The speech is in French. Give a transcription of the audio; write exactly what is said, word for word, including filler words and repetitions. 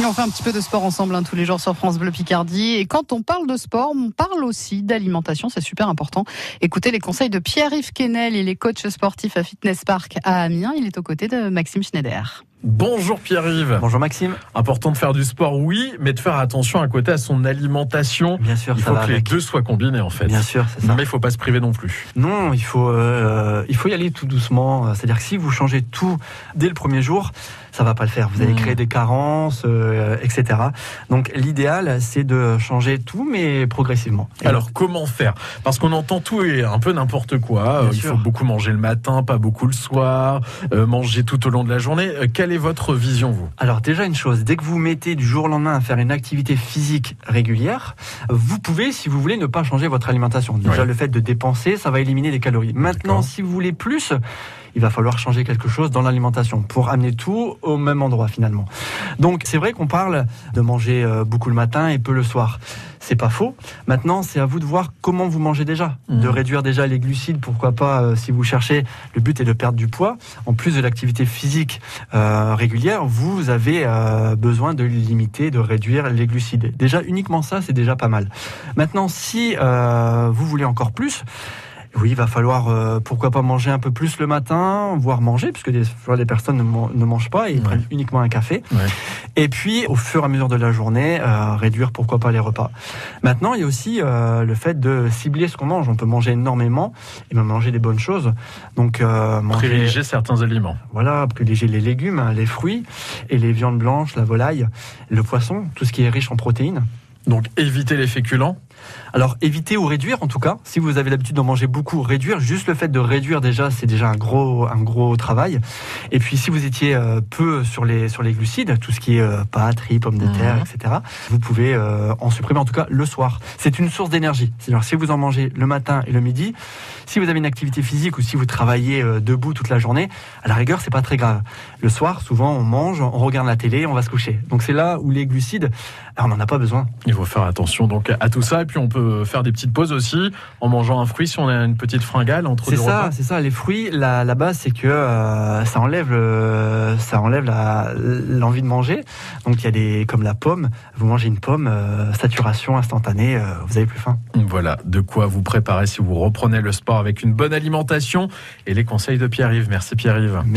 Et on fait un petit peu de sport ensemble hein, tous les jours sur France Bleu Picardie. Et quand on parle de sport, on parle aussi d'alimentation, c'est super important. Écoutez les conseils de Pierre-Yves Quenel, il est coach sportif à Fitness Park à Amiens. Il est aux côtés de Maxime Schneider. Bonjour Pierre-Yves. Bonjour Maxime. Important de faire du sport, oui, mais de faire attention à côté à son alimentation. Bien sûr, il faut que les deux soient combinés en fait. Bien sûr, c'est ça. Mais il ne faut pas se priver non plus. Non, il faut, euh, il faut y aller tout doucement. C'est-à-dire que si vous changez tout dès le premier jour, ça ne va pas le faire. Vous allez créer des carences, euh, et cetera. Donc l'idéal, c'est de changer tout, mais progressivement. Et alors donc, comment faire ? Parce qu'on entend tout et un peu n'importe quoi. Il sûr. faut beaucoup manger le matin, pas beaucoup le soir, euh, manger tout au long de la journée. Quelle est votre vision, vous ? Alors déjà une chose, dès que vous vous mettez du jour au lendemain à faire une activité physique régulière, vous pouvez, si vous voulez, ne pas changer votre alimentation. Déjà, oui. le fait de dépenser, ça va éliminer des calories. Maintenant, D'accord. si vous voulez plus, il va falloir changer quelque chose dans l'alimentation pour amener tout au même endroit finalement. Donc c'est vrai qu'on parle de manger beaucoup le matin et peu le soir. C'est pas faux. Maintenant, c'est à vous de voir comment vous mangez déjà, mmh. de réduire déjà les glucides, pourquoi pas euh, si vous cherchez. Le but est de perdre du poids. En plus de l'activité physique euh, régulière, vous avez euh, besoin de limiter, de réduire les glucides. Déjà, uniquement ça, c'est déjà pas mal. Maintenant, si euh, vous voulez encore plus, oui, il va falloir, euh, pourquoi pas manger un peu plus le matin, voire manger, puisque des fois les personnes ne, man- ne mangent pas et ouais. prennent uniquement un café. Ouais. Et puis, au fur et à mesure de la journée, euh, réduire, pourquoi pas, les repas. Maintenant, il y a aussi euh, le fait de cibler ce qu'on mange. On peut manger énormément et même manger des bonnes choses. Donc, euh, manger, privilégier certains aliments. Voilà, privilégier les légumes, les fruits et les viandes blanches, la volaille, le poisson, tout ce qui est riche en protéines. Donc, éviter les féculents. Alors, éviter ou réduire, en tout cas. Si vous avez l'habitude d'en manger beaucoup, réduire. Juste le fait de réduire, déjà, c'est déjà un gros, un gros travail. Et puis, si vous étiez euh, peu sur les, sur les glucides, tout ce qui est euh, pâtes, riz, pommes de terre, mmh. et cetera, vous pouvez euh, en supprimer, en tout cas, le soir. C'est une source d'énergie. C'est-à-dire, si vous en mangez le matin et le midi, si vous avez une activité physique ou si vous travaillez euh, debout toute la journée, à la rigueur, c'est pas très grave. Le soir, souvent, on mange, on regarde la télé, on va se coucher. Donc, c'est là où les glucides, on n'en a pas besoin. Il faut faire attention, donc, à tout ça. Et puis on peut faire des petites pauses aussi en mangeant un fruit si on a une petite fringale entre c'est deux ça, repas. C'est ça, les fruits, la, la base c'est que euh, ça enlève, le, ça enlève la, l'envie de manger. Donc il y a des, comme la pomme, vous mangez une pomme, euh, saturation instantanée, euh, vous avez plus faim. Voilà, de quoi vous préparer si vous reprenez le sport avec une bonne alimentation et les conseils de Pierre-Yves. Merci Pierre-Yves. Merci.